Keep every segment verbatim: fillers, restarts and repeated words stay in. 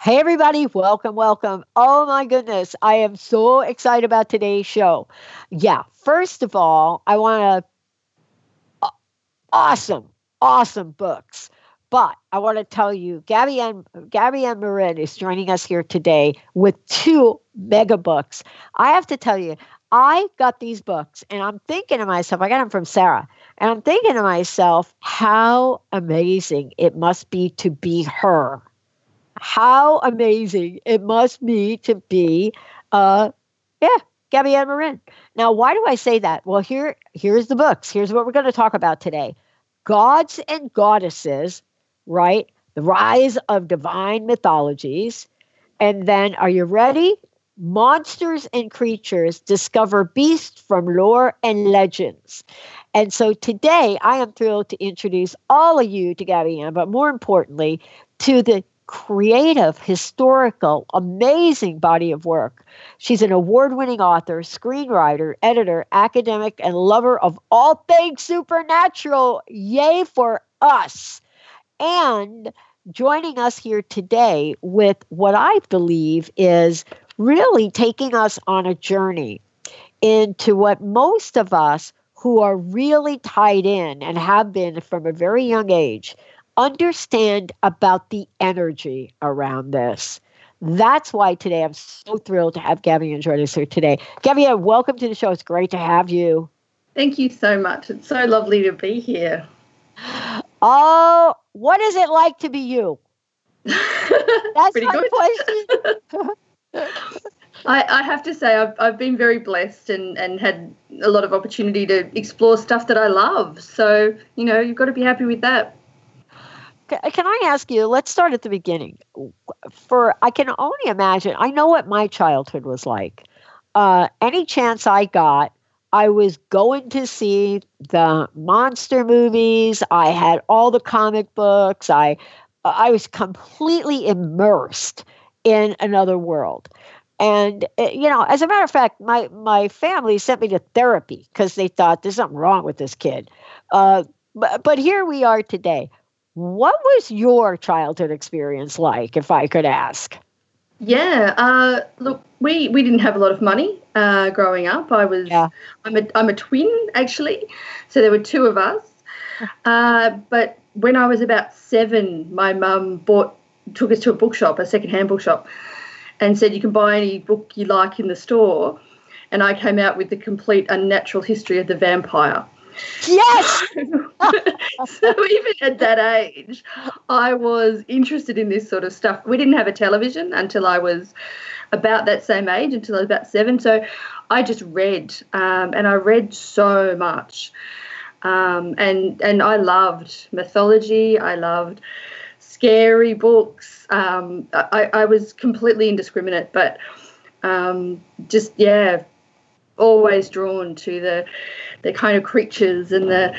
Hey, everybody. Welcome, welcome. Oh, my goodness. I am so excited about today's show. Yeah. First of all, I want to, uh, awesome, awesome books. But I want to tell you, Gabiann, Gabiann Marin is joining us here today with two mega books. I have to tell you, I got these books and I'm thinking to myself, I got them from Sarah, and I'm thinking to myself, how amazing it must be to be her. How amazing it must be to be, uh, yeah, Gabiann Marin. Now, why do I say that? Well, here, here's the books. Here's what we're going to talk about today. Gods and Goddesses, right? The Rise of Divine Mythologies. And then, are you ready? Monsters and Creatures, Discover Beasts from Lore and Legends. And so today, I am thrilled to introduce all of you to Gabiann, but more importantly, to the creative, historical, amazing body of work. She's an award-winning author, screenwriter, editor, academic, and lover of all things supernatural. Yay for us. And joining us here today with what I believe is really taking us on a journey into what most of us who are really tied in and have been from a very young age understand about the energy around this. That's why today I'm so thrilled to have Gabiann join us here today. Gabiann, welcome to the show. It's great to have you. Thank you so much. It's so lovely to be here. Oh, what is it like to be you? That's pretty my good question. I, I have to say I've, I've been very blessed and, and had a lot of opportunity to explore stuff that I love. So, you know, you've got to be happy with that. Can I ask you, let's start at the beginning. For I can only imagine, I know what my childhood was like. Uh, any chance I got, I was going to see the monster movies. I had all the comic books. I, I was completely immersed in another world. And, you know, as a matter of fact, my, my family sent me to therapy because they thought there's something wrong with this kid. Uh, but, but here we are today. What was your childhood experience like, if I could ask? Yeah, uh, look, we, we didn't have a lot of money uh, growing up. I was yeah. I'm a I'm a twin actually, so there were two of us. Uh, but when I was about seven, my mum bought took us to a bookshop, a secondhand bookshop, and said you can buy any book you like in the store. And I came out with the complete unnatural history of the vampire. Yes. So even at that age, I was interested in this sort of stuff. We didn't have a television until I was about that same age, until I was about seven. So I just read, um, and I read so much. Um, and, and I loved mythology. I loved scary books. Um, I, I was completely indiscriminate, but um, just, yeah, always drawn to the the kind of creatures and the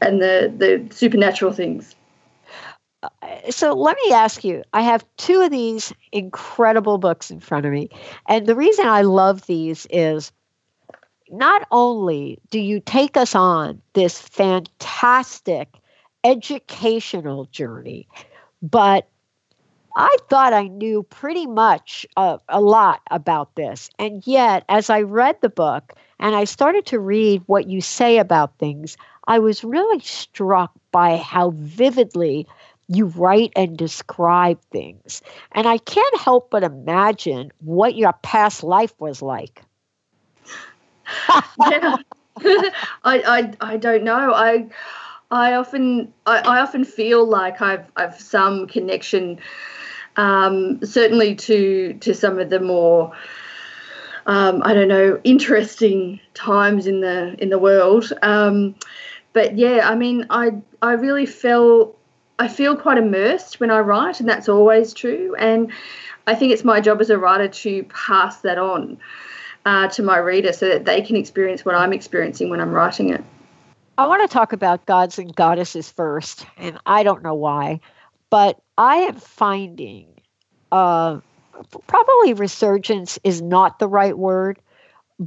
and the, the supernatural things. So let me ask you, I have two of these incredible books in front of me. And the reason I love these is not only do you take us on this fantastic educational journey, but I thought I knew pretty much uh, a lot about this. And yet, as I read the book and I started to read what you say about things, I was really struck by how vividly you write and describe things. And I can't help but imagine what your past life was like. Yeah. I, I I don't know. I I often I, I often feel like I've I've some connection um, certainly to to some of the more um, I don't know, interesting times in the in the world. Um, but yeah, I mean, I I really felt I feel quite immersed when I write, and that's always true. And I think it's my job as a writer to pass that on uh, to my reader so that they can experience what I'm experiencing when I'm writing it. I want to talk about gods and goddesses first, and I don't know why, but I am finding uh, probably resurgence is not the right word,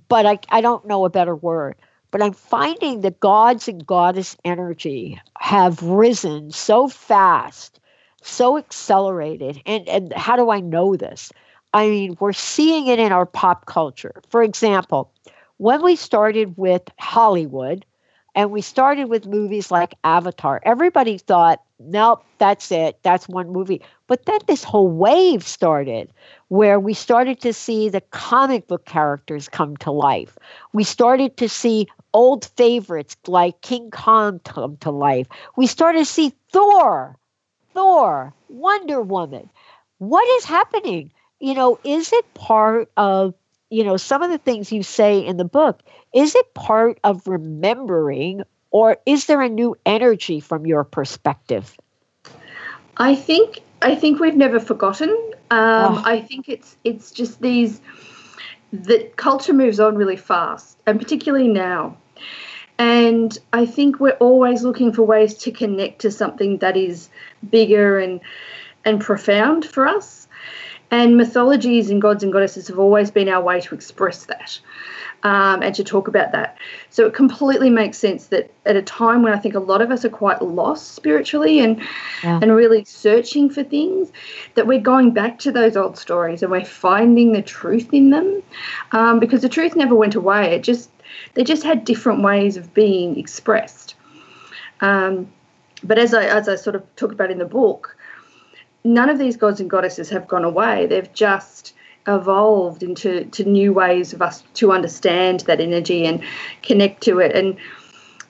but I, I don't know a better word. But I'm finding the gods and goddess energy have risen so fast, so accelerated. And, and how do I know this? I mean, we're seeing it in our pop culture. For example, when we started with Hollywood and we started with movies like Avatar, everybody thought, nope, that's it. That's one movie. But then this whole wave started where we started to see the comic book characters come to life. We started to see old favorites like King Kong come to life. We started to see Thor, Thor, Wonder Woman. What is happening? You know, is it part of, you know, some of the things you say in the book, is it part of remembering, or is there a new energy from your perspective? I think I think we've never forgotten. Um, oh. I think it's it's just these, the culture moves on really fast, and particularly now. And I think we're always looking for ways to connect to something that is bigger and and profound for us. And mythologies and gods and goddesses have always been our way to express that um, and to talk about that. So it completely makes sense that at a time when I think a lot of us are quite lost spiritually and yeah. and really searching for things, that we're going back to those old stories and we're finding the truth in them, um, because the truth never went away. It just they just had different ways of being expressed. Um, but as I as I sort of talk about in the book, none of these gods and goddesses have gone away. They've just evolved into to new ways of us to understand that energy and connect to it. And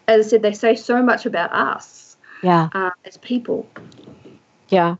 as I said, they say so much about us yeah. uh, as people. Yeah.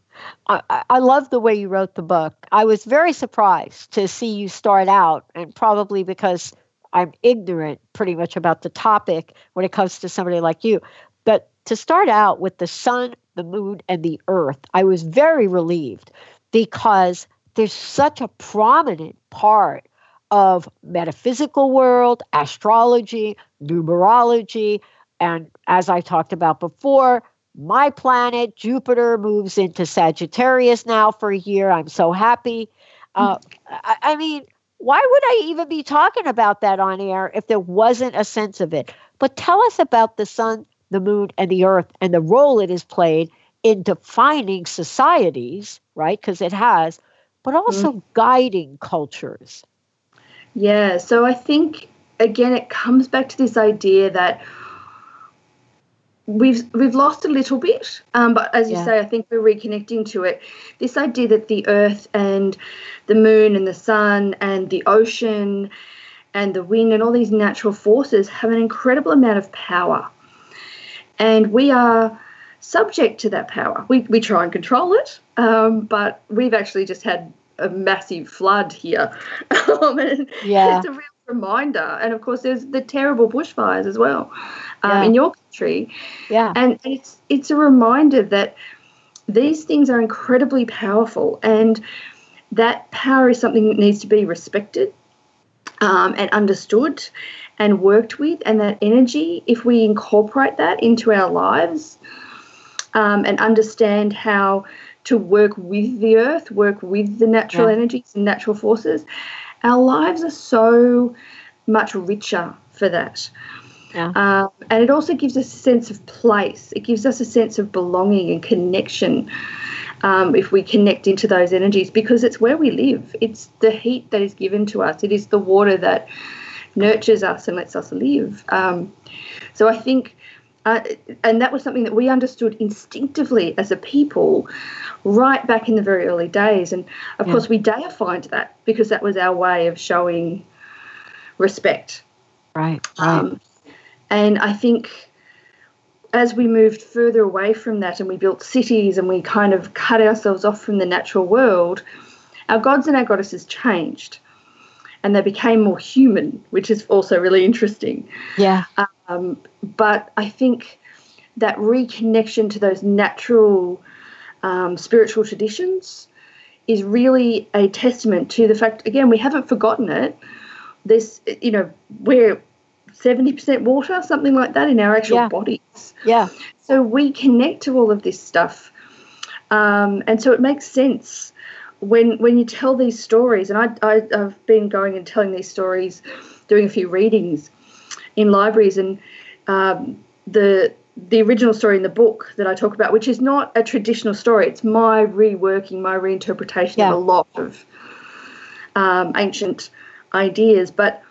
I, I love the way you wrote the book. I was very surprised to see you start out, and probably because I'm ignorant pretty much about the topic when it comes to somebody like you, but to start out with the sun, the moon, and the earth, I was very relieved because there's such a prominent part of metaphysical world, astrology, numerology, and as I talked about before, my planet, Jupiter, moves into Sagittarius now for a year. I'm so happy. Uh, I, I mean, why would I even be talking about that on air if there wasn't a sense of it? But tell us about the sun, the moon, and the earth, and the role it has played in defining societies, right? Because it has, but also mm. guiding cultures. Yeah, so I think, again, it comes back to this idea that we've we've lost a little bit, um, but as you yeah. say, I think we're reconnecting to it. This idea that the earth and the moon and the sun and the ocean and the wind and all these natural forces have an incredible amount of power. And we are subject to that power. We we try and control it, um, but we've actually just had a massive flood here. um, and yeah. It's a real reminder. And, of course, there's the terrible bushfires as well um, yeah. in your country. Yeah. And it's it's a reminder that these things are incredibly powerful, and that power is something that needs to be respected um, and understood and worked with, and that energy, if we incorporate that into our lives um, and understand how to work with the earth, work with the natural yeah. energies and natural forces, our lives are so much richer for that. Yeah. Um, and it also gives us a sense of place. It gives us a sense of belonging and connection um, if we connect into those energies, because it's where we live. It's the heat that is given to us. It is the water that nurtures us and lets us live. Um, so I think, uh, and that was something that we understood instinctively as a people right back in the very early days. And, of yeah. course, we deified that because that was our way of showing respect. Right. right. Um, and I think as we moved further away from that and we built cities and we kind of cut ourselves off from the natural world, our gods and our goddesses changed and they became more human, which is also really interesting. Yeah. Um, but I think that reconnection to those natural um, spiritual traditions is really a testament to the fact, again, we haven't forgotten it. This, you know, we're seventy percent water, something like that, in our actual yeah. bodies. Yeah. So we connect to all of this stuff. Um, and so it makes sense when when you tell these stories, and I, I, I've been going and telling these stories, doing a few readings in libraries, and um, the the original story in the book that I talk about, which is not a traditional story, it's my reworking, my reinterpretation yeah. of a lot of um, ancient ideas, but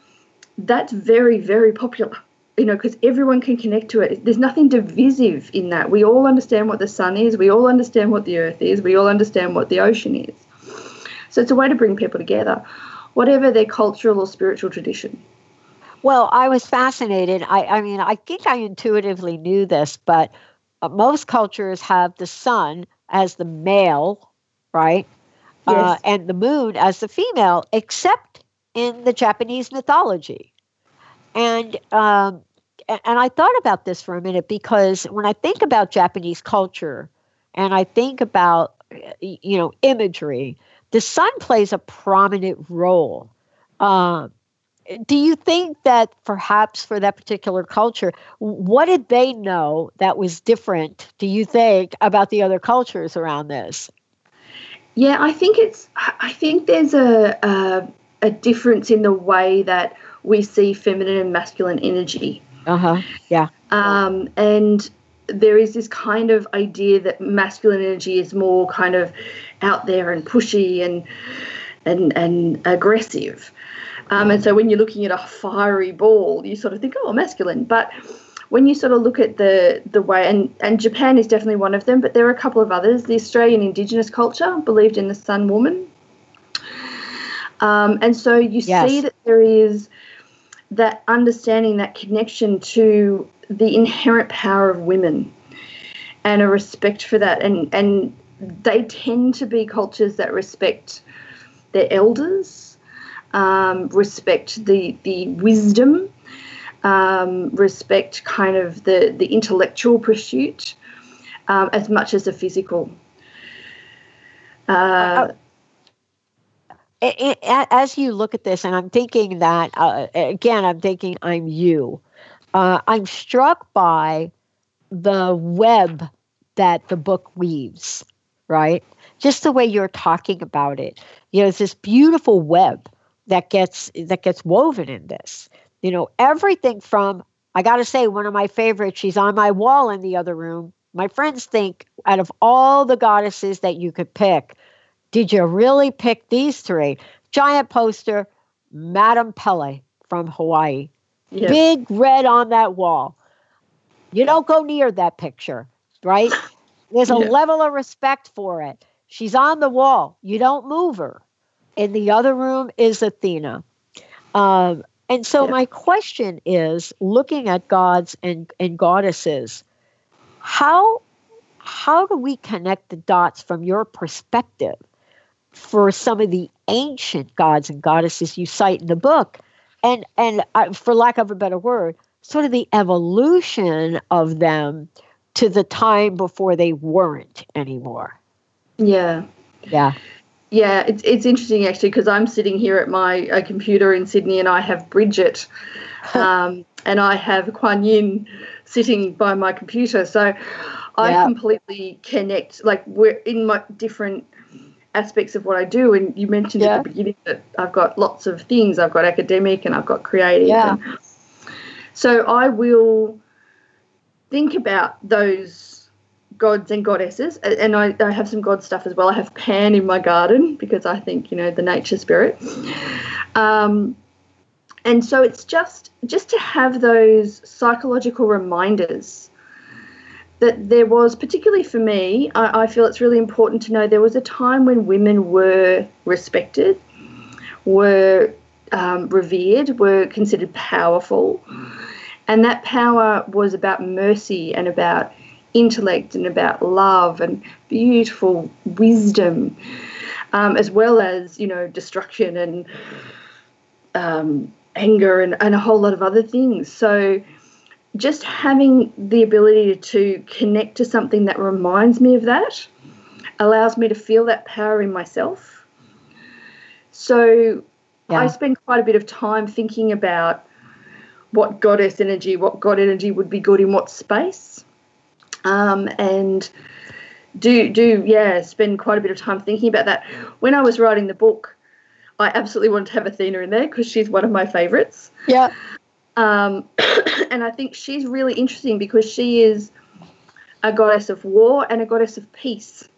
that's very, very popular, you know, because everyone can connect to it. There's nothing divisive in that. We all understand what the sun is. We all understand what the earth is. We all understand what the ocean is. So it's a way to bring people together, whatever their cultural or spiritual tradition. Well, I was fascinated. I, I mean, I think I intuitively knew this, but most cultures have the sun as the male, right? Yes. Uh, and the moon as the female, except in the Japanese mythology. And um, and I thought about this for a minute, because when I think about Japanese culture and I think about, you know, imagery, the sun plays a prominent role. Uh, do you think that perhaps for that particular culture, what did they know that was different, do you think, about the other cultures around this? Yeah, I think it's, I think there's a, a a difference in the way that we see feminine and masculine energy. Uh-huh. Yeah. Um, and there is this kind of idea that masculine energy is more kind of out there and pushy and and and aggressive. Um, and so when you're looking at a fiery ball, you sort of think, oh, masculine. But when you sort of look at the the way, and, and Japan is definitely one of them, but there are a couple of others. The Australian Indigenous culture believed in the sun woman. Um, and so you yes. see that there is that understanding, that connection to the inherent power of women and a respect for that. And, and they tend to be cultures that respect their elders, um, respect the, the wisdom, um, respect kind of the, the intellectual pursuit um, as much as the physical. Uh, oh. It, it, as you look at this, and I'm thinking that, uh, again, I'm thinking I'm you. Uh, I'm struck by the web that the book weaves, right? Just the way you're talking about it. You know, it's this beautiful web that gets that gets woven in this. You know, everything from, I got to say, one of my favorites, she's on my wall in the other room. My friends think, out of all the goddesses that you could pick, did you really pick these three? Giant poster, Madame Pele from Hawaii. Yes. Big red on that wall. You don't go near that picture, right? There's a yeah. level of respect for it. She's on the wall. You don't move her. In the other room is Athena. Um, and so yeah. my question is, looking at gods and, and goddesses, how, how do we connect the dots from your perspective for some of the ancient gods and goddesses you cite in the book, and and uh, for lack of a better word, sort of the evolution of them to the time before they weren't anymore? Yeah. Yeah. Yeah, it's it's interesting, actually, because I'm sitting here at my uh, computer in Sydney and I have Bridget um, and I have Kuan Yin sitting by my computer. So yeah. I completely connect, like we're in my different aspects of what I do, and you mentioned yeah. at the beginning that I've got lots of things. I've got academic and I've got creative. Yeah. And so I will think about those gods and goddesses, and I, I have some god stuff as well. I have Pan in my garden because I think, you know, the nature spirit. Um, and so it's just just to have those psychological reminders that there was, particularly for me, I, I feel it's really important to know there was a time when women were respected, were um, revered, were considered powerful, And that power was about mercy and about intellect and about love and beautiful wisdom, um, as well as, you know, destruction and um, anger and, and a whole lot of other things. So just having the ability to connect to something that reminds me of that allows me to feel that power in myself. So yeah. I spend quite a bit of time thinking about what goddess energy, what god energy would be good in what space, um, and do, do yeah, spend quite a bit of time thinking about that. When I was writing the book, I absolutely wanted to have Athena in there because she's one of my favourites. Yeah. Um, and I think she's really interesting because she is a goddess of war and a goddess of peace.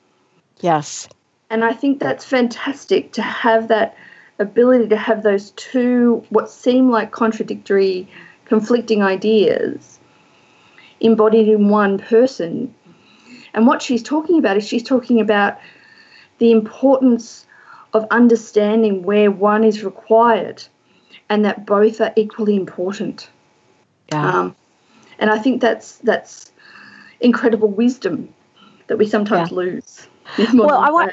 Yes. And I think that's fantastic to have that ability to have those two, what seem like contradictory, conflicting ideas embodied in one person. And what she's talking about is she's talking about the importance of understanding where one is required and that both are equally important. Yeah. Um, and I think that's that's incredible wisdom that we sometimes yeah. lose. Well, I want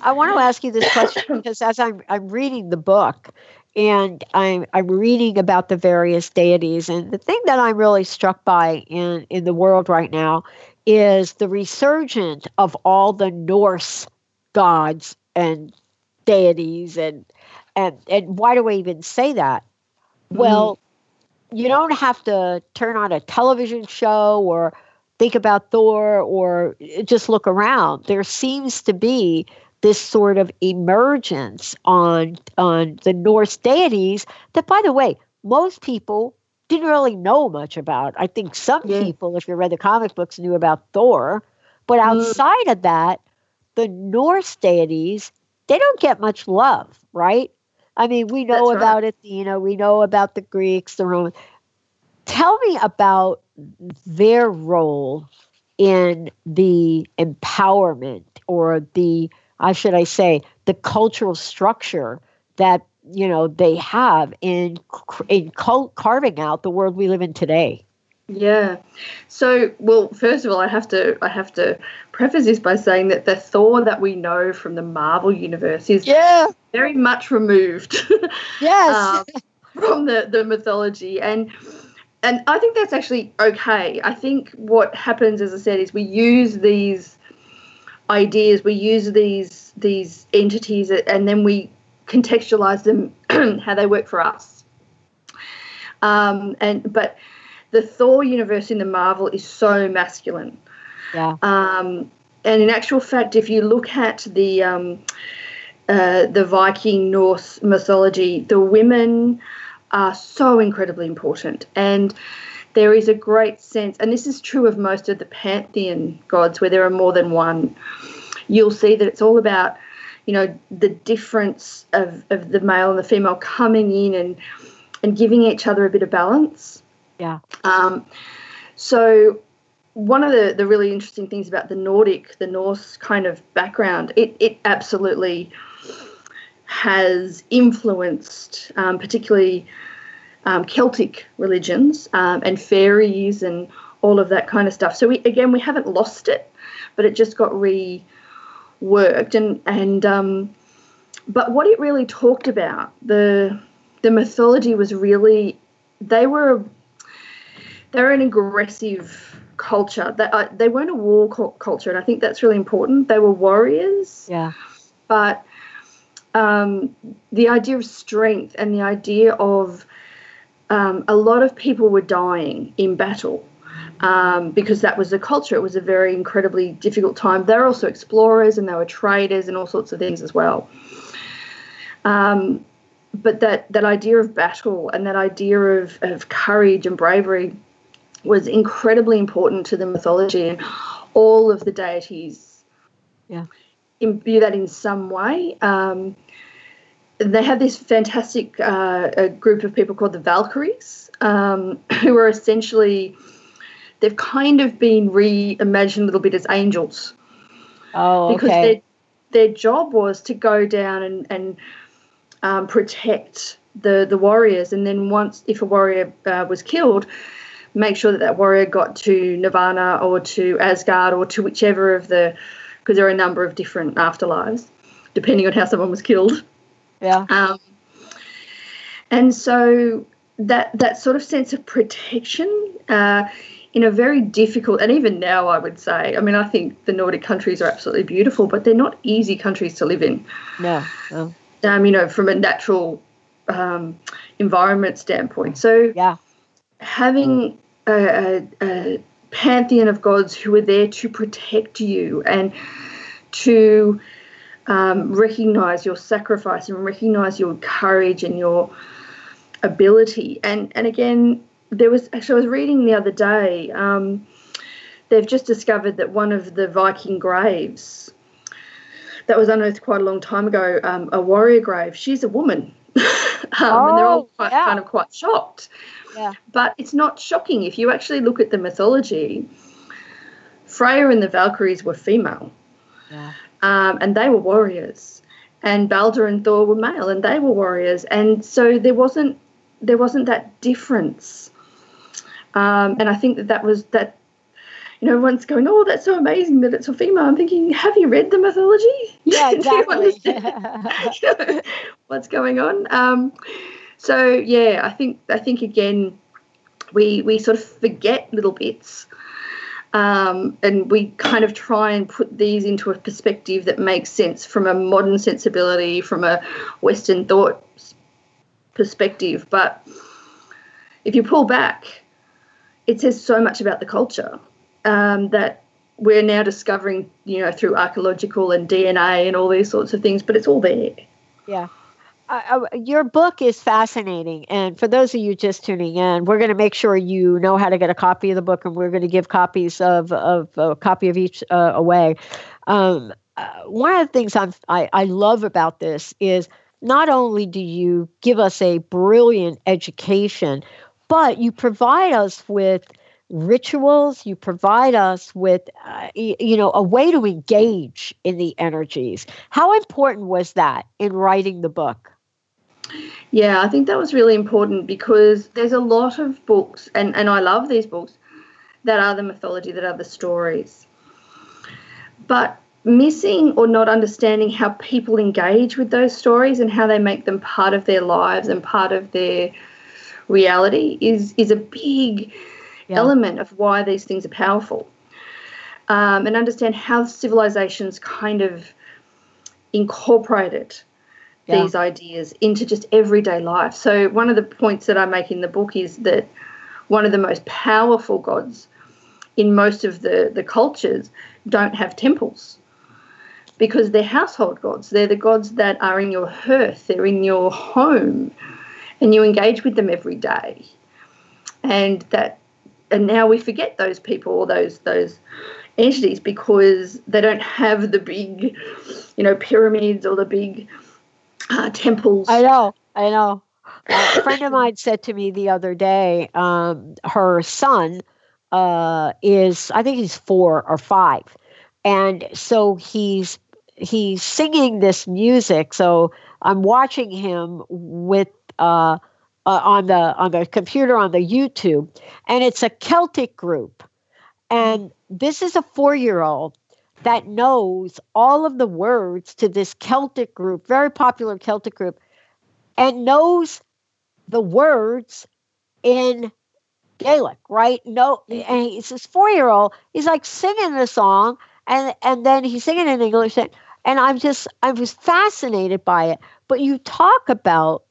I want to ask you this question because as I'm I'm reading the book and I'm I'm reading about the various deities, and the thing that I'm really struck by in, in the world right now is the resurgence of all the Norse gods and deities, and and, and why do I even say that? Well, mm. you don't have to turn on a television show or think about Thor or just look around. There seems to be this sort of emergence on on the Norse deities that, by the way, most people didn't really know much about. I think some yeah. people, if you read the comic books, knew about Thor. But outside mm. of that, the Norse deities, they don't get much love, right? I mean, we know That's about right. Athena. We know about the Greeks, the Romans. Tell me about their role in the empowerment or the, I should I say, the cultural structure that, you know, they have in, in carving out the world we live in today. Yeah. So, well, first of all, I have to I have to preface this by saying that the Thor that we know from the Marvel universe is yeah. very much removed yes. um, from the, the mythology. And And I think that's actually okay. I think what happens, as I said, is we use these ideas, we use these these entities, and then we contextualize them how they work for us. Um, and but the Thor universe in the Marvel is so masculine. Yeah. Um, and in actual fact, if you look at the um, uh, the Viking Norse mythology, the women are so incredibly important, and there is a great sense, and this is true of most of the pantheon gods where there are more than one, you'll see that it's all about, you know, the difference of, of the male and the female coming in and and giving each other a bit of balance. Yeah. Um, so one of the, the really interesting things about the Nordic, the Norse kind of background, it, it absolutely has influenced um, particularly um, Celtic religions um, and fairies and all of that kind of stuff. So, we, again, we haven't lost it, but it just got reworked. And, and um, but what it really talked about, the the mythology was really, they were they were an aggressive culture. They, uh, they weren't a war co- culture, and I think that's really important. They were warriors. Yeah. But Um, the idea of strength and the idea of um, a lot of people were dying in battle um, because that was the culture. It was a very incredibly difficult time. They were also explorers and they were traders and all sorts of things as well. Um, but that, that idea of battle and that idea of, of courage and bravery was incredibly important to the mythology, and all of the deities. Yeah. Imbue that in some way. Um, they have this fantastic uh, a group of people called the Valkyries, um, who are essentially, they've kind of been reimagined a little bit as angels. Oh, because okay. Their, their job was to go down and, and um, protect the, the warriors, and then once, if a warrior uh, was killed, make sure that that warrior got to Nirvana or to Asgard or to whichever of the, because there are a number of different afterlives, depending on how someone was killed. Yeah. Um, and so that that sort of sense of protection uh, in a very difficult, and even now I would say, I mean, I think the Nordic countries are absolutely beautiful, but they're not easy countries to live in. No. no. Um, you know, from a natural um, environment standpoint. So yeah. having a, a, a pantheon of gods who are there to protect you and to um, recognise your sacrifice and recognise your courage and your ability. And, and again, there was actually, I was reading the other day, um, they've just discovered that one of the Viking graves that was unearthed quite a long time ago, um, a warrior grave, she's a woman. um, oh, and they're all quite, yeah. kind of quite shocked. Yeah. But it's not shocking if you actually look at the mythology. Freya and the Valkyries were female, yeah. um, and they were warriors. And Baldur and Thor were male, and they were warriors. And so there wasn't there wasn't that difference. Um, and I think that that was that. You know, everyone's going, oh, that's so amazing that it's a female. I'm thinking, have you read the mythology? Yeah, exactly. Do you understand what's going on? Um, so yeah, I think I think again, we we sort of forget little bits, um, and we kind of try and put these into a perspective that makes sense from a modern sensibility, from a Western thought perspective. But if you pull back, it says so much about the culture. Um, that we're now discovering, you know, through archaeological and D N A and all these sorts of things, but it's all there. Yeah. Uh, your book is fascinating. And for those of you just tuning in, we're going to make sure you know how to get a copy of the book, and we're going to give copies of, of a copy of each uh, away. Um, uh, one of the things I'm, I, I love about this is not only do you give us a brilliant education, but you provide us with rituals, you provide us with, uh, you know, a way to engage in the energies. How important was that in writing the book? Yeah, I think that was really important because there's a lot of books, and, and I love these books, that are the mythology, that are the stories. But missing or not understanding how people engage with those stories and how they make them part of their lives and part of their reality is is a big Yeah. element of why these things are powerful, um, and understand how civilizations kind of incorporated yeah. these ideas into just everyday life. So one of the points that I make in the book is that one of the most powerful gods in most of the, the cultures don't have temples because they're household gods. They're the gods that are in your hearth, they're in your home, and you engage with them every day. And that And now we forget those people or those those entities because they don't have the big, you know, pyramids or the big uh, temples. I know, I know. Uh, a friend of mine said to me the other day, um, her son uh, is, I think he's four or five, and so he's he's singing this music. So I'm watching him with. Uh, Uh, on the on the computer, on the YouTube, and it's a Celtic group. And this is a four-year-old that knows all of the words to this Celtic group, very popular Celtic group, and knows the words in Gaelic, right? No, and he's this four-year-old. He's like singing the song, and and then he's singing in English. And, and I'm just, I was fascinated by it. But you talk about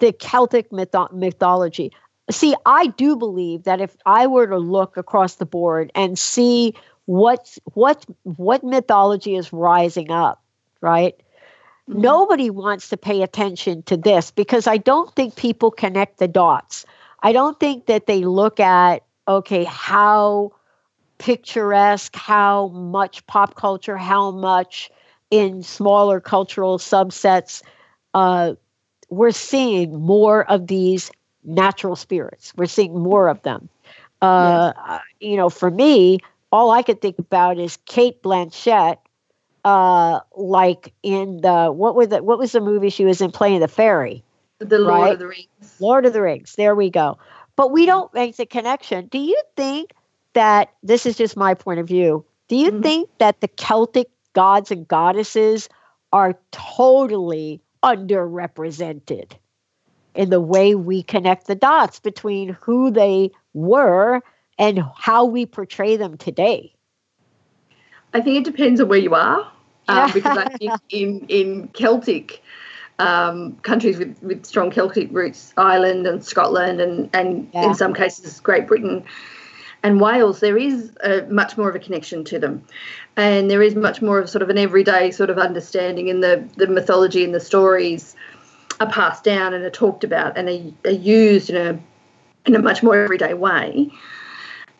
the Celtic mytho- mythology. See, I do believe that if I were to look across the board and see what what what mythology is rising up, right? Mm-hmm. Nobody wants to pay attention to this because I don't think people connect the dots. I don't think that they look at, okay, how picturesque, how much pop culture, how much in smaller cultural subsets, uh, we're seeing more of these natural spirits. We're seeing more of them. Uh, yes. You know, for me, all I could think about is Cate Blanchett, uh, like in the, what were the, what was the movie she was in playing the fairy? The Lord right? of the Rings. Lord of the Rings. There we go. but we don't make the connection. Do you think that, this is just my point of view, do you mm-hmm. think that the Celtic gods and goddesses are totally underrepresented in the way we connect the dots between who they were and how we portray them today? I think it depends on where you are, uh, because I think in, in Celtic um, countries with, with strong Celtic roots, Ireland and Scotland and, and yeah. in some cases Great Britain and Wales, there is a, much more of a connection to them, and there is much more of sort of an everyday sort of understanding, and the, the mythology and the stories are passed down and are talked about and are, are used in a, in a much more everyday way.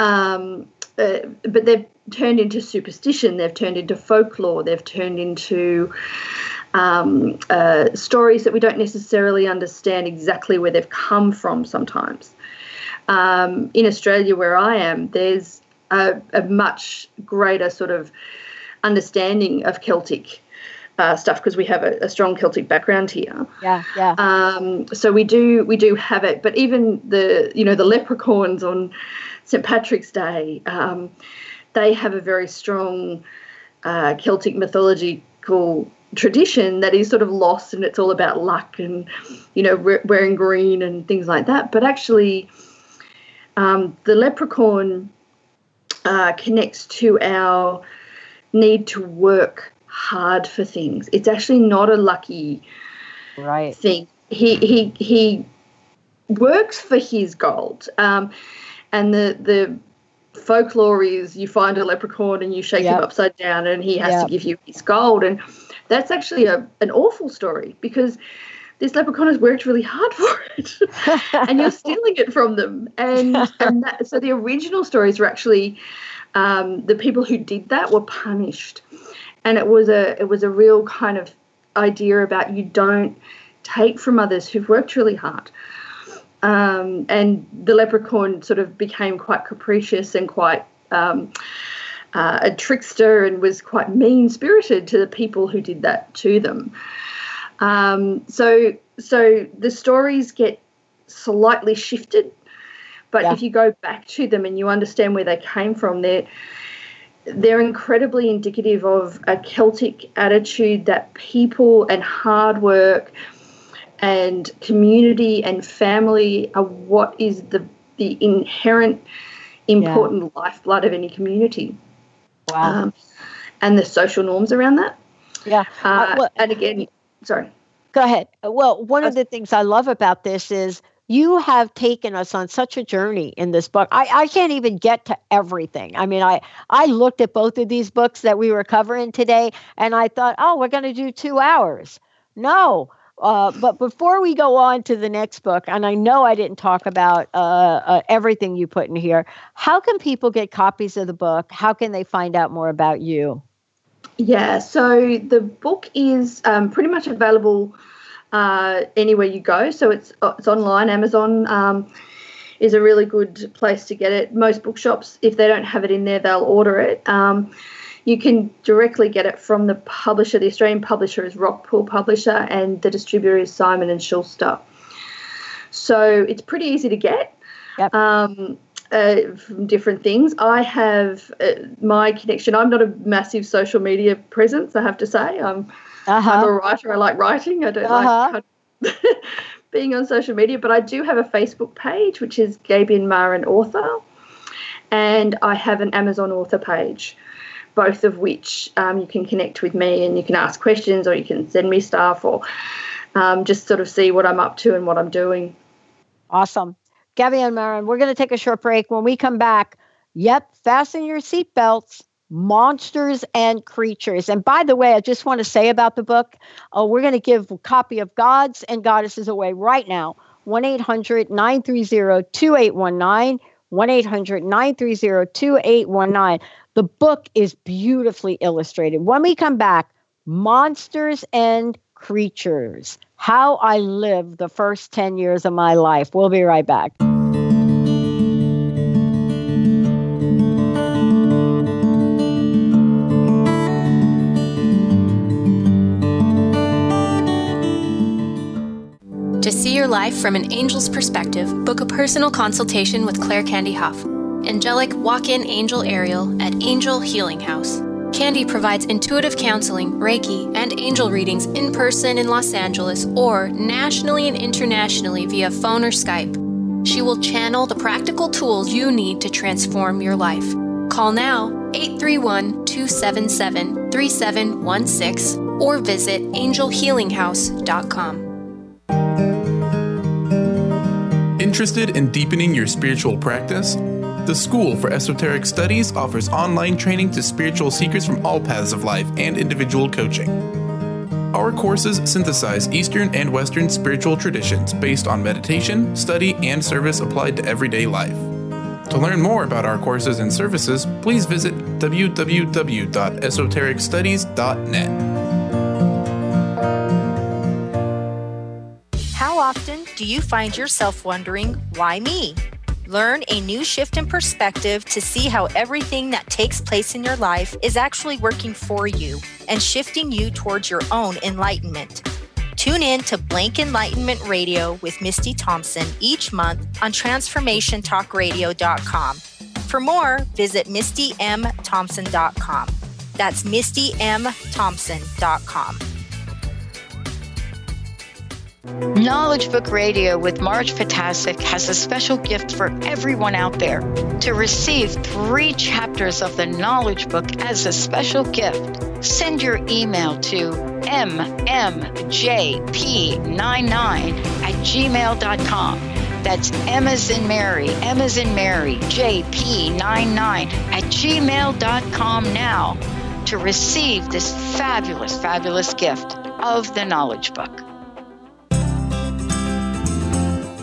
Um, uh, but they've turned into superstition, they've turned into folklore, they've turned into um, uh, stories that we don't necessarily understand exactly where they've come from sometimes. Um, in Australia, where I am, there's a, a much greater sort of understanding of Celtic Uh, stuff, because we have a, a strong Celtic background here. Yeah, yeah. Um, so we do we do have it, but even the you know the leprechauns on Saint Patrick's Day, um, they have a very strong uh, Celtic mythological tradition that is sort of lost, and it's all about luck and you know re- wearing green and things like that. But actually, um, the leprechaun uh, connects to our need to work hard for things. It's actually not a lucky right. thing. He he he works for his gold. Um, and the the folklore is you find a leprechaun and you shake yep. him upside down and he has yep. to give you his gold. And that's actually a an awful story, because this leprechaun has worked really hard for it, and you're stealing it from them. And, and that, so the original stories were actually um, the people who did that were punished. And it was a it was a real kind of idea about you don't take from others who've worked really hard. Um, and the leprechaun sort of became quite capricious and quite um, uh, a trickster, and was quite mean-spirited to the people who did that to them. Um, so so the stories get slightly shifted, but yeah. if you go back to them and you understand where they came from, they're They're incredibly indicative of a Celtic attitude that people and hard work and community and family are what is the, the inherent important yeah. lifeblood of any community. Wow. Um, and the social norms around that. Yeah. Uh, uh, well, and again, sorry. Go ahead. Well, one of the things I love about this is you have taken us on such a journey in this book. I, I can't even get to everything. I mean, I, I looked at both of these books that we were covering today, and I thought, oh, we're going to do two hours. No. Uh, but before we go on to the next book, and I know I didn't talk about uh, uh, everything you put in here, how can people get copies of the book? How can they find out more about you? Yeah, so the book is um, pretty much available Uh, anywhere you go. So it's it's online. Amazon um, is a really good place to get it. Most bookshops, if they don't have it in there, they'll order it. Um, you can directly get it from the publisher. The Australian publisher is Rockpool Publisher, and the distributor is Simon and Schuster. So it's pretty easy to get yep. um, uh, from different things. I have uh, my connection. I'm not a massive social media presence, I have to say. I'm Uh-huh. I'm a writer. I like writing. I don't uh-huh. like being on social media, but I do have a Facebook page, which is Gabiann Marin Author, and I have an Amazon author page, both of which um, you can connect with me, and you can ask questions, or you can send me stuff, or um, just sort of see what I'm up to and what I'm doing. Awesome. Gabiann Marin, we're going to take a short break. When we come back, yep, fasten your seatbelts. Monsters and Creatures. And by the way, I just want to say about the book, uh, we're going to give a copy of Gods and Goddesses away right now. one eight hundred nine three zero two eight one nine. one eight hundred nine three zero two eight one nine. The book is beautifully illustrated. When we come back, Monsters and Creatures. How I lived the first ten years of my life. We'll be right back. To see your life from an angel's perspective, book a personal consultation with Claire Candy Hoff, angelic walk-in angel Ariel at Angel Healing House. Candy provides intuitive counseling, Reiki, and angel readings in person in Los Angeles or nationally and internationally via phone or Skype. She will channel the practical tools you need to transform your life. Call now, eight three one, two seven seven, three seven one six, or visit angel healing house dot com. Interested in deepening your spiritual practice? The School for Esoteric Studies offers online training to spiritual seekers from all paths of life and individual coaching. Our courses synthesize Eastern and Western spiritual traditions based on meditation, study, and service applied to everyday life. To learn more about our courses and services, please visit w w w dot esoteric studies dot net. How often do you find yourself wondering, why me? Learn a new shift in perspective to see how everything that takes place in your life is actually working for you and shifting you towards your own enlightenment. Tune in to Blank Enlightenment Radio with Misty Thompson each month on transformation talk radio dot com. For more, visit misty m thompson dot com. That's misty m thompson dot com. Knowledge Book Radio with Marge Potasic has a special gift for everyone out there. To receive three chapters of the Knowledge Book as a special gift, send your email to m m j p nine nine at gmail dot com. That's M as in Mary, M as in Mary, j p nine nine at gmail dot com now to receive this fabulous, fabulous gift of the Knowledge Book.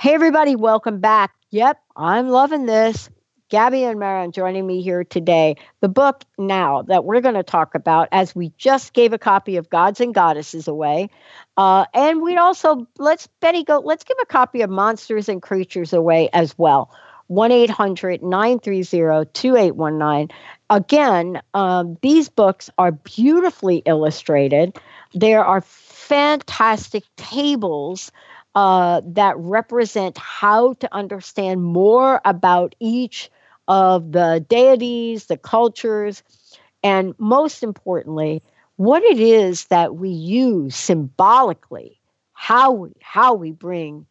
Hey, everybody, welcome back. Yep, I'm loving this. Gabiann Marin joining me here today. The book now that we're going to talk about, as we just gave a copy of Gods and Goddesses away. Uh, and we'd also, let's, Betty, go, let's give a copy of Monsters and Creatures away as well. one eight hundred nine three zero two eight one nine. Again, um, these books are beautifully illustrated. There are fantastic tables Uh, that represent how to understand more about each of the deities, the cultures, and most importantly, what it is that we use symbolically, how we, how we bring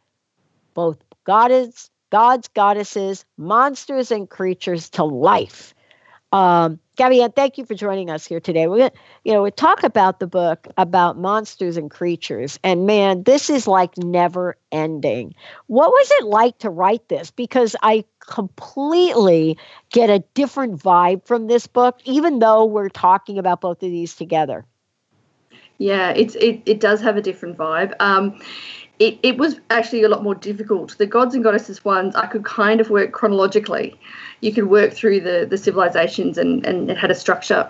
both goddess, gods, goddesses, monsters, and creatures to life. Um, Gabiann, thank you for joining us here today. We're gonna, you know, we talk about the book about monsters and creatures, and man, this is like never ending. What was it like to write this? Because I completely get a different vibe from this book, even though we're talking about both of these together. Yeah, it's it it does have a different vibe. Um, it it was actually a lot more difficult. The Gods and Goddesses ones, I could kind of work chronologically. You could work through the, the civilizations and, and it had a structure.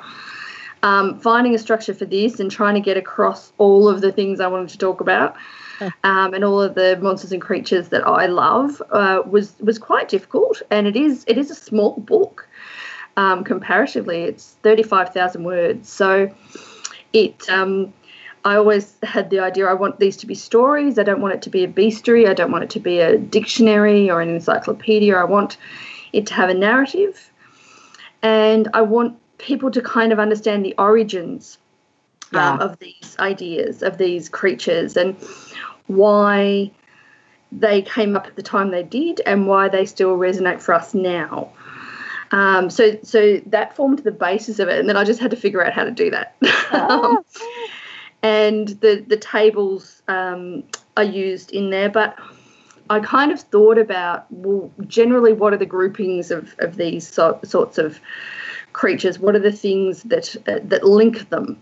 Um, finding a structure for this and trying to get across all of the things I wanted to talk about um, and all of the monsters and creatures that I love uh, was was quite difficult. And it is it is a small book um, comparatively. It's thirty-five thousand words. So it um, I always had the idea I want these to be stories. I don't want it to be a bestiary. I don't want it to be a dictionary or an encyclopedia. I want it to have a narrative, and I want people to kind of understand the origins yeah. um, of these ideas, of these creatures, and why they came up at the time they did and why they still resonate for us now. Um, so so that formed the basis of it, and then I just had to figure out how to do that. um, and the, the tables um, are used in there, but I kind of thought about, well, generally what are the groupings of, of these so, sorts of creatures? What are the things that uh, that link them?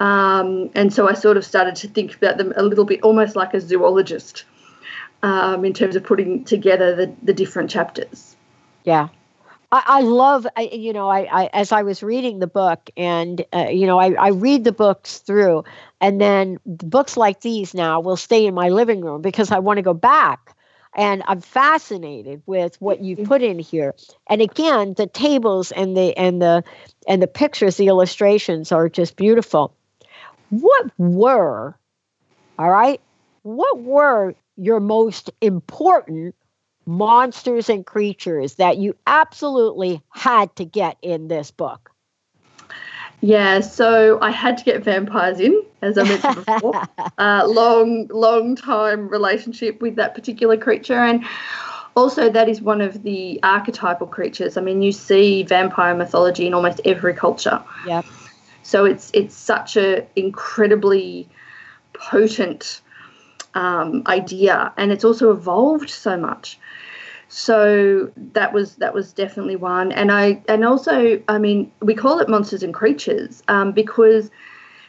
Um, and so I sort of started to think about them a little bit, almost like a zoologist, um, in terms of putting together the, the different chapters. Yeah. I, I love, I, you know, I, I as I was reading the book and, uh, you know, I, I read the books through, and then books like these now will stay in my living room because I want to go back. And I'm fascinated with what you've put in here. And again, the tables and the and the and the pictures, the illustrations are just beautiful. What were, all right, what were your most important monsters and creatures that you absolutely had to get in this book? Yeah, so I had to get vampires in, as I mentioned before. uh, long, long time relationship with that particular creature. And also that is one of the archetypal creatures. I mean, you see vampire mythology in almost every culture. Yeah. So it's it's such a incredibly potent um, idea, and it's also evolved so much. So that was that was definitely one. And I and also, I mean, we call it monsters and creatures um, because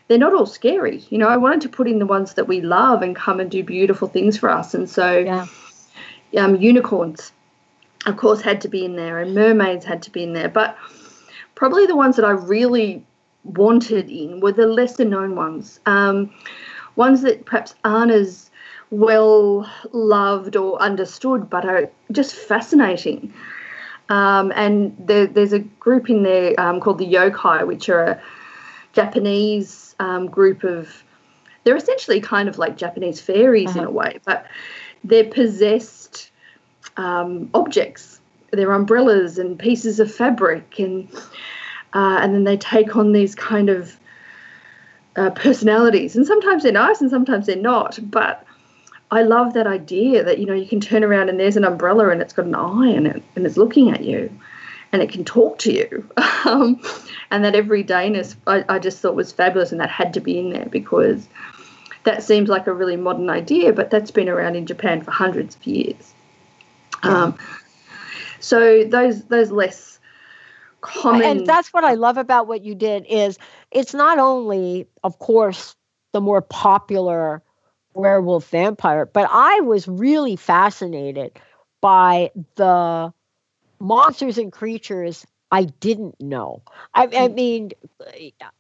they're not all scary. You know, I wanted to put in the ones that we love and come and do beautiful things for us. And so yeah. um, unicorns, of course, had to be in there, and mermaids had to be in there. But probably the ones that I really wanted in were the lesser known ones, um, ones that perhaps aren't as well loved or understood, but are just fascinating. Um, and there, there's a group in there um, called the yokai, which are a Japanese um, group of, they're essentially kind of like Japanese fairies uh-huh. in a way, but they're possessed um, objects. They're umbrellas and pieces of fabric, and uh, and then they take on these kind of uh, personalities. And sometimes they're nice and sometimes they're not, but I love that idea that, you know, you can turn around and there's an umbrella and it's got an eye in it and it's looking at you and it can talk to you. Um, and that everydayness I, I just thought was fabulous, and that had to be in there because that seems like a really modern idea, but that's been around in Japan for hundreds of years. Yeah. Um, so those those less common... And that's what I love about what you did is it's not only, of course, the more popular werewolf vampire, but I was really fascinated by the monsters and creatures I didn't know. I, I mean,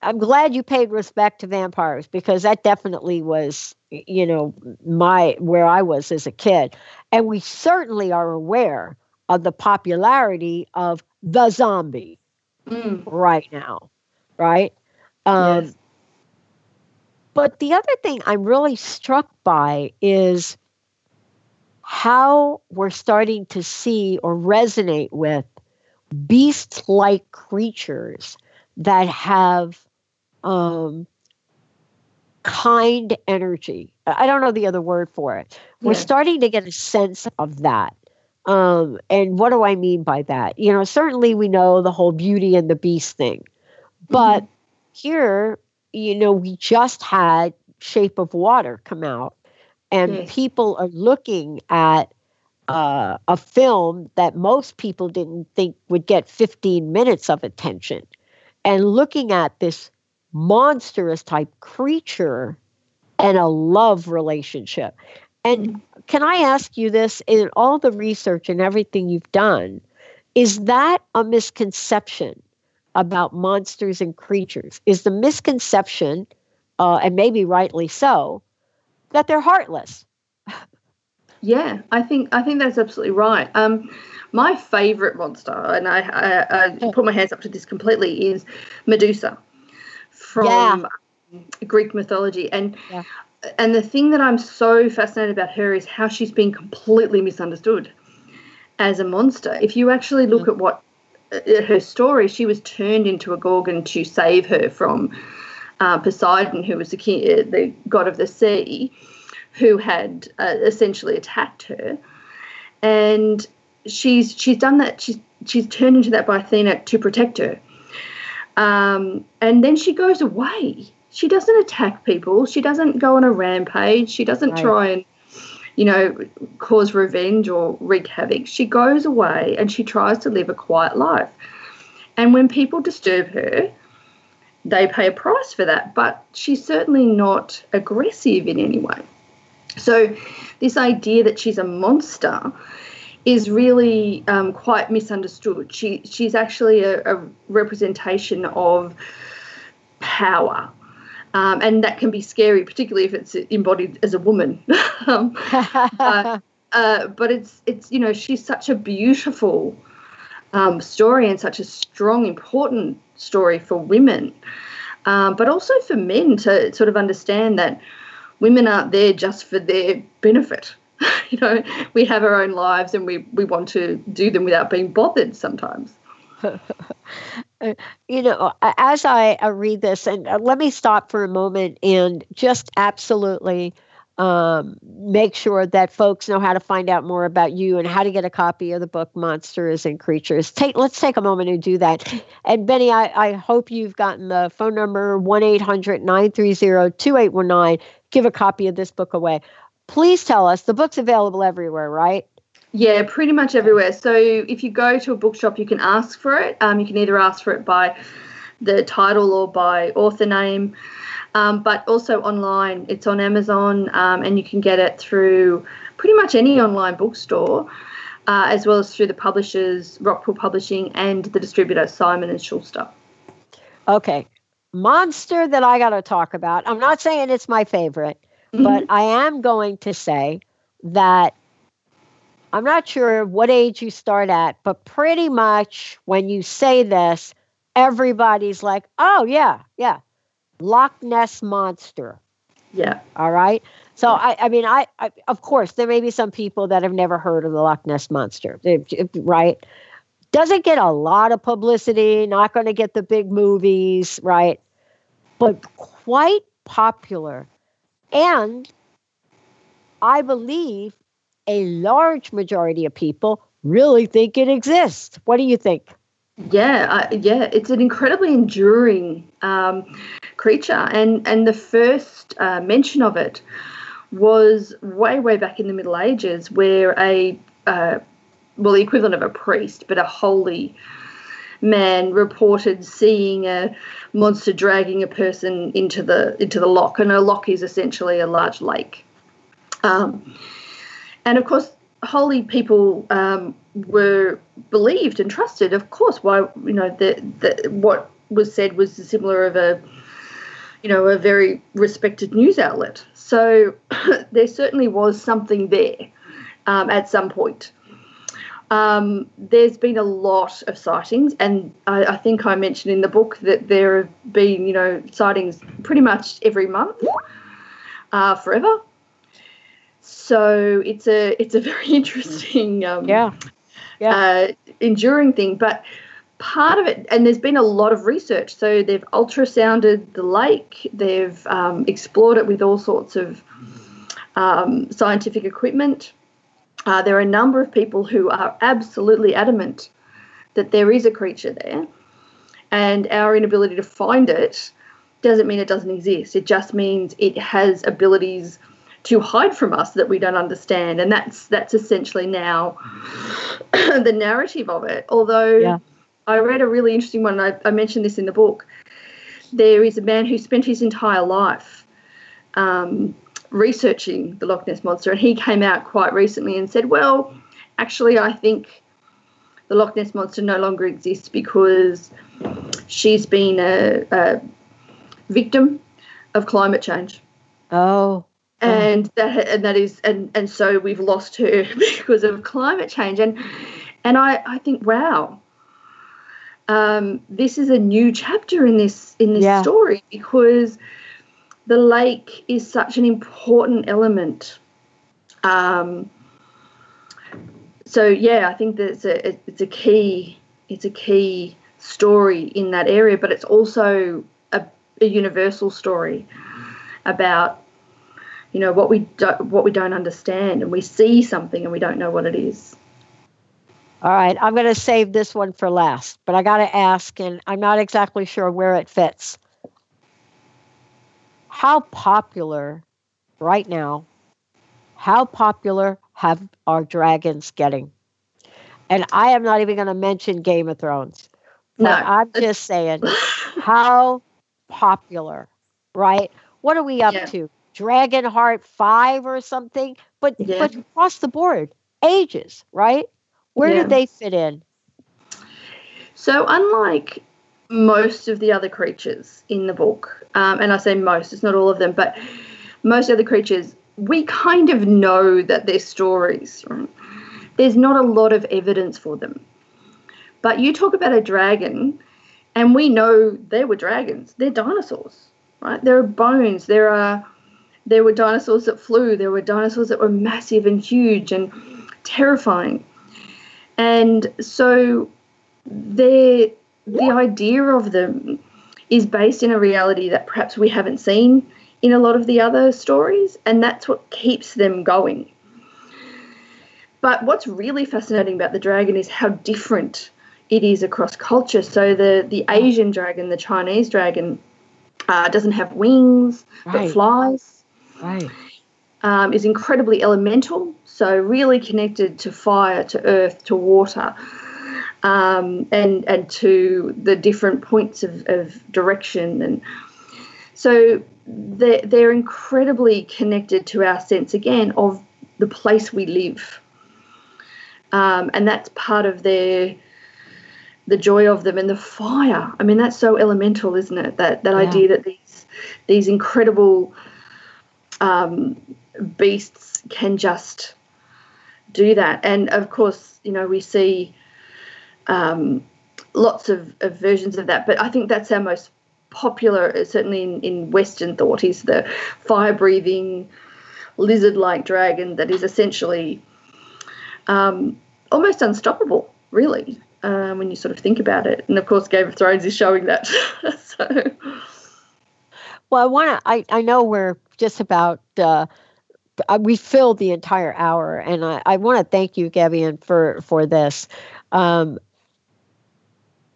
I'm glad you paid respect to vampires, because that definitely was, you know, my where I was as a kid. And we certainly are aware of the popularity of the zombie mm. right now, right? Um, yes. But the other thing I'm really struck by is how we're starting to see or resonate with beast-like creatures that have um, kind energy. I don't know the other word for it. We're yeah. starting to get a sense of that. Um, and what do I mean by that? You know, certainly we know the whole Beauty and the Beast thing. But mm-hmm. here... You know, we just had Shape of Water come out, and yes. people are looking at uh, a film that most people didn't think would get fifteen minutes of attention, and looking at this monstrous type creature and a love relationship. And mm-hmm. can I ask you this, in all the research and everything you've done, is that a misconception about monsters and creatures? Is the misconception, uh, and maybe rightly so, that they're heartless? Yeah, I think I think that's absolutely right. Um, my favourite monster, and I, I, I put my hands up to this completely, is Medusa from yeah. Greek mythology. And yeah. and the thing that I'm so fascinated about her is how she's been completely misunderstood as a monster. If you actually look mm-hmm. at what her story, she was turned into a gorgon to save her from uh, Poseidon, who was the, king, uh, the god of the sea, who had uh, essentially attacked her. And she's she's done that. She's, she's turned into that by Athena to protect her. Um, and then she goes away. She doesn't attack people. She doesn't go on a rampage. She doesn't right. try and you know, cause revenge or wreak havoc. She goes away and she tries to live a quiet life. And when people disturb her, they pay a price for that, but she's certainly not aggressive in any way. So this idea that she's a monster is really um, quite misunderstood. She she's actually a, a representation of power, um, and that can be scary, particularly if it's embodied as a woman. um, uh, uh, but it's it's you know, she's such a beautiful um, story and such a strong, important story for women, um, but also for men to sort of understand that women aren't there just for their benefit. You know, we have our own lives and we, we want to do them without being bothered sometimes. You know, as I read this, and let me stop for a moment and just absolutely um, make sure that folks know how to find out more about you and how to get a copy of the book, Monsters and Creatures. Take, let's take a moment and do that. And Benny, I, I hope you've gotten the phone number one eight hundred nine three zero two eight one nine. Give a copy of this book away. Please tell us, the book's available everywhere, right? Yeah, pretty much everywhere. So if you go to a bookshop, you can ask for it. Um, you can either ask for it by the title or by author name, um, but also online. It's on Amazon, um, and you can get it through pretty much any online bookstore, uh, as well as through the publishers, Rockpool Publishing, and the distributor, Simon and Schuster. Okay. Monster that I got to talk about. I'm not saying it's my favorite, but I am going to say that I'm not sure what age you start at, but pretty much when you say this, everybody's like, oh, yeah, yeah, Loch Ness Monster. Yeah. All right. So, yeah. I, I mean, I, I of course, there may be some people that have never heard of the Loch Ness Monster, right? Doesn't get a lot of publicity, not going to get the big movies, right? But quite popular. And I believe a large majority of people really think it exists. What do you think? Yeah, I, yeah, it's an incredibly enduring um, creature. And, and the first uh, mention of it was way, way back in the Middle Ages, where a, uh, well, the equivalent of a priest, but a holy man reported seeing a monster dragging a person into the into the loch, and a loch is essentially a large lake. Um, and of course, holy people um, were believed and trusted. Of course, why you know the, the what was said was similar of a you know a very respected news outlet. So there certainly was something there um, at some point. Um, there's been a lot of sightings, and I, I think I mentioned in the book that there have been, you know, sightings pretty much every month, uh, forever. So it's a it's a very interesting, um, yeah, yeah, uh, enduring thing. But part of it, and there's been a lot of research. So they've ultrasounded the lake, they've um, explored it with all sorts of um, scientific equipment. Uh, there are a number of people who are absolutely adamant that there is a creature there, and our inability to find it doesn't mean it doesn't exist. It just means it has abilities to hide from us that we don't understand, and that's that's essentially now the narrative of it. Although yeah. I read a really interesting one, and I, I mentioned this in the book. There is a man who spent his entire life um researching the Loch Ness Monster, and he came out quite recently and said, well, actually, I think the Loch Ness Monster no longer exists because she's been a, a victim of climate change. Oh. And that and that is and, and so we've lost her because of climate change. And and I, I think, wow, um, this is a new chapter in this in this yeah. story, because the lake is such an important element. Um, so yeah, I think that it's a it's a key it's a key story in that area, but it's also a, a universal story about you know what we do, what we don't understand, and we see something and we don't know what it is. All right, I'm going to save this one for last, but I got to ask, and I'm not exactly sure where it fits. How popular right now how popular have our dragons getting? And I am not even going to mention Game of Thrones. No. I'm just saying how popular, right? What are we up yeah. to? Dragonheart five or something? But, yeah. but across the board, ages, right? Where yeah. do they fit in? So unlike most of the other creatures in the book, um, and I say most, it's not all of them, but most of the creatures, we kind of know that they're stories, right? There's not a lot of evidence for them. But you talk about a dragon, and we know they were dragons. They're dinosaurs, right? There are bones. There are there were dinosaurs that flew. There were dinosaurs that were massive and huge and terrifying. And so the the idea of them is based in a reality that perhaps we haven't seen in a lot of the other stories, and that's what keeps them going. But what's really fascinating about the dragon is how different it is across culture. So the, the Asian dragon, the Chinese dragon, uh, doesn't have wings right. but flies. Right. Um, is incredibly elemental, so really connected to fire, to earth, to water, um, and and to the different points of, of direction. And so they're, they're incredibly connected to our sense, again, of the place we live. Um, and that's part of their the joy of them, and the fire. I mean, that's so elemental, isn't it? That that yeah. idea that these these incredible um, beasts can just do that. And of course, you know, we see um, lots of, of versions of that. But I think that's our most popular, certainly in, in Western thought, is the fire-breathing lizard-like dragon that is essentially Um, almost unstoppable, really, uh, when you sort of think about it. And, of course, Game of Thrones is showing that. so. Well, I want to I, I know we're just about uh, – we filled the entire hour, and I, I want to thank you, Gabiann, for, for this. Um,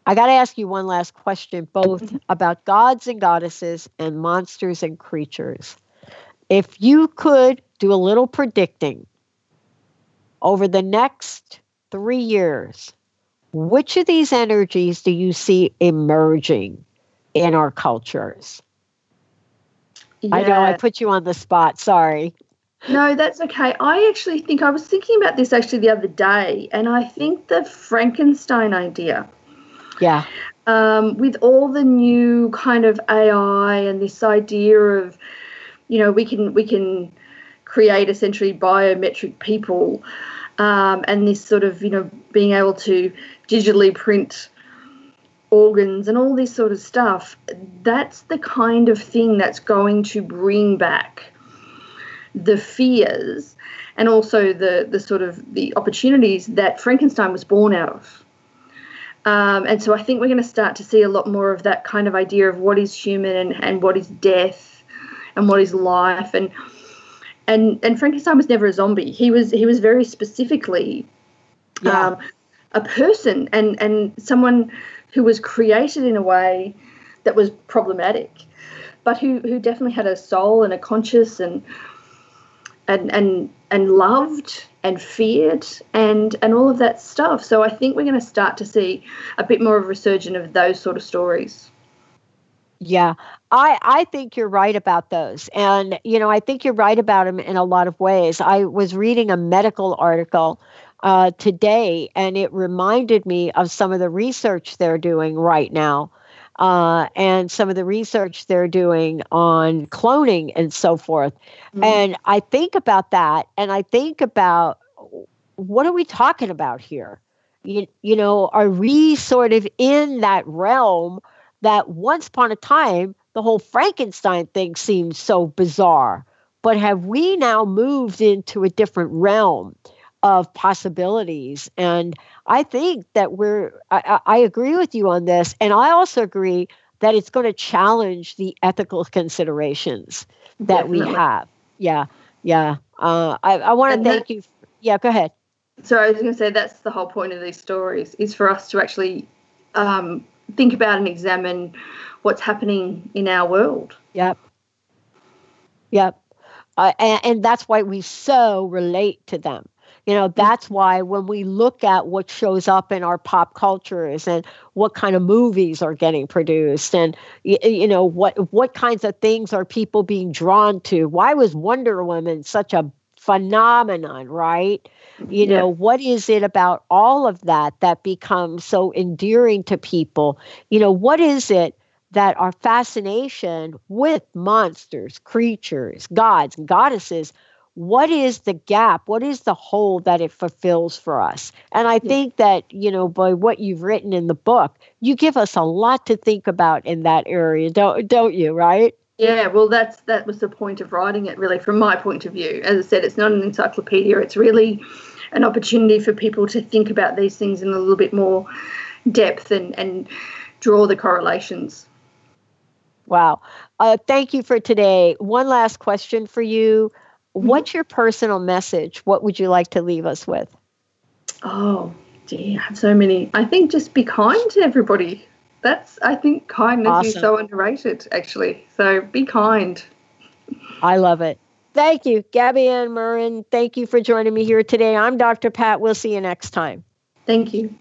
I got to ask you one last question, both about gods and goddesses and monsters and creatures. If you could do a little predicting over the next three years, which of these energies do you see emerging in our cultures? Yeah. I know I put you on the spot. Sorry. No, that's okay. I actually think I was thinking about this actually the other day, and I think the Frankenstein idea. Yeah. Um, with all the new kind of A I and this idea of, you know, we can we can. create essentially biometric people, um, and this sort of, you know, being able to digitally print organs and all this sort of stuff, that's the kind of thing that's going to bring back the fears and also the, the sort of the opportunities that Frankenstein was born out of. Um, and so I think we're going to start to see a lot more of that kind of idea of what is human and, and what is death and what is life. And And and Frankenstein was never a zombie. He was he was very specifically yeah. um, a person and, and someone who was created in a way that was problematic, but who, who definitely had a soul and a conscience and and and and loved and feared and and all of that stuff. So I think we're going to start to see a bit more of a resurgence of those sort of stories. Yeah, I, I think you're right about those. And, you know, I think you're right about them in a lot of ways. I was reading a medical article uh, today, and it reminded me of some of the research they're doing right now uh, and some of the research they're doing on cloning and so forth. Mm-hmm. And I think about that, and I think about what are we talking about here? You, you know, are we sort of in that realm that once upon a time, the whole Frankenstein thing seemed so bizarre. But have we now moved into a different realm of possibilities? And I think that we're, I, I agree with you on this. And I also agree that it's going to challenge the ethical considerations that Definitely. we have. Yeah, yeah. Uh, I, I want to thank you. For, yeah, go ahead. So I was going to say that's the whole point of these stories, is for us to actually um, think about and examine what's happening in our world. Yep. Yep. Uh, and, and that's why we so relate to them. You know, that's why when we look at what shows up in our pop cultures and what kind of movies are getting produced and, you, you know, what what kinds of things are people being drawn to? Why was Wonder Woman such a phenomenon, right? You yeah. know, what is it about all of that that becomes so endearing to people? You know, what is it that our fascination with monsters, creatures, gods, and goddesses, what is the gap? What is the hole that it fulfills for us? And I think that, you know, by what you've written in the book, you give us a lot to think about in that area, don't don't you, right? Yeah, well, that's that was the point of writing it, really, from my point of view. As I said, it's not an encyclopedia. It's really an opportunity for people to think about these things in a little bit more depth and, and draw the correlations. Wow. Uh, thank you for today. One last question for you. What's your personal message? What would you like to leave us with? Oh, dear, I have so many. I think just be kind to everybody. That's, I think, kindness awesome. Is so underrated, actually. So be kind. I love it. Thank you, Gabiann Marin. Thank you for joining me here today. I'm Doctor Pat. We'll see you next time. Thank you.